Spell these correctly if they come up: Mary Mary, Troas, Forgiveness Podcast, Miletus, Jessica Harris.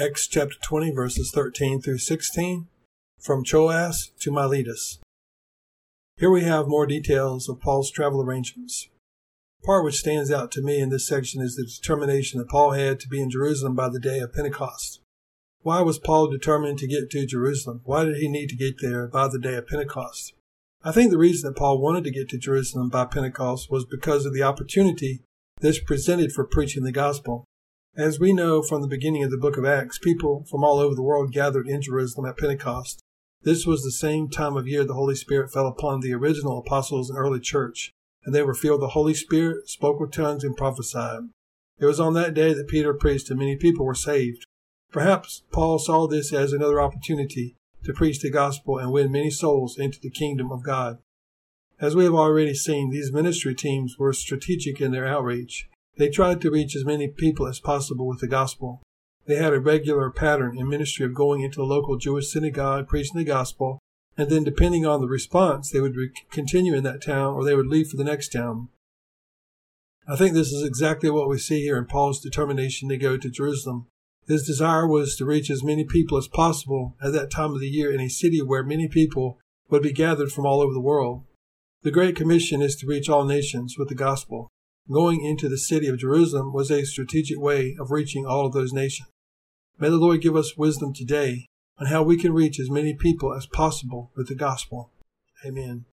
Acts chapter 20, verses 13 through 16, from Troas to Miletus. Here we have more details of Paul's travel arrangements. The part which stands out to me in this section is the determination that Paul had to be in Jerusalem by the day of Pentecost. Why was Paul determined to get to Jerusalem? Why did he need to get there by the day of Pentecost? I think the reason that Paul wanted to get to Jerusalem by Pentecost was because of the opportunity this presented for preaching the gospel. As we know from the beginning of the book of Acts, people from all over the world gathered in Jerusalem at Pentecost. This was the same time of year the Holy Spirit fell upon the original apostles and early church, and they were filled with the Holy Spirit, spoke with tongues, and prophesied. It was on that day that Peter preached, and many people were saved. Perhaps Paul saw this as another opportunity to preach the gospel and win many souls into the kingdom of God. As we have already seen, these ministry teams were strategic in their outreach. They tried to reach as many people as possible with the gospel. They had a regular pattern in ministry of going into a local Jewish synagogue, preaching the gospel, and then depending on the response, they would continue in that town or they would leave for the next town. I think this is exactly what we see here in Paul's determination to go to Jerusalem. His desire was to reach as many people as possible at that time of the year in a city where many people would be gathered from all over the world. The Great Commission is to reach all nations with the gospel. Going into the city of Jerusalem was a strategic way of reaching all of those nations. May the Lord give us wisdom today on how we can reach as many people as possible with the gospel. Amen.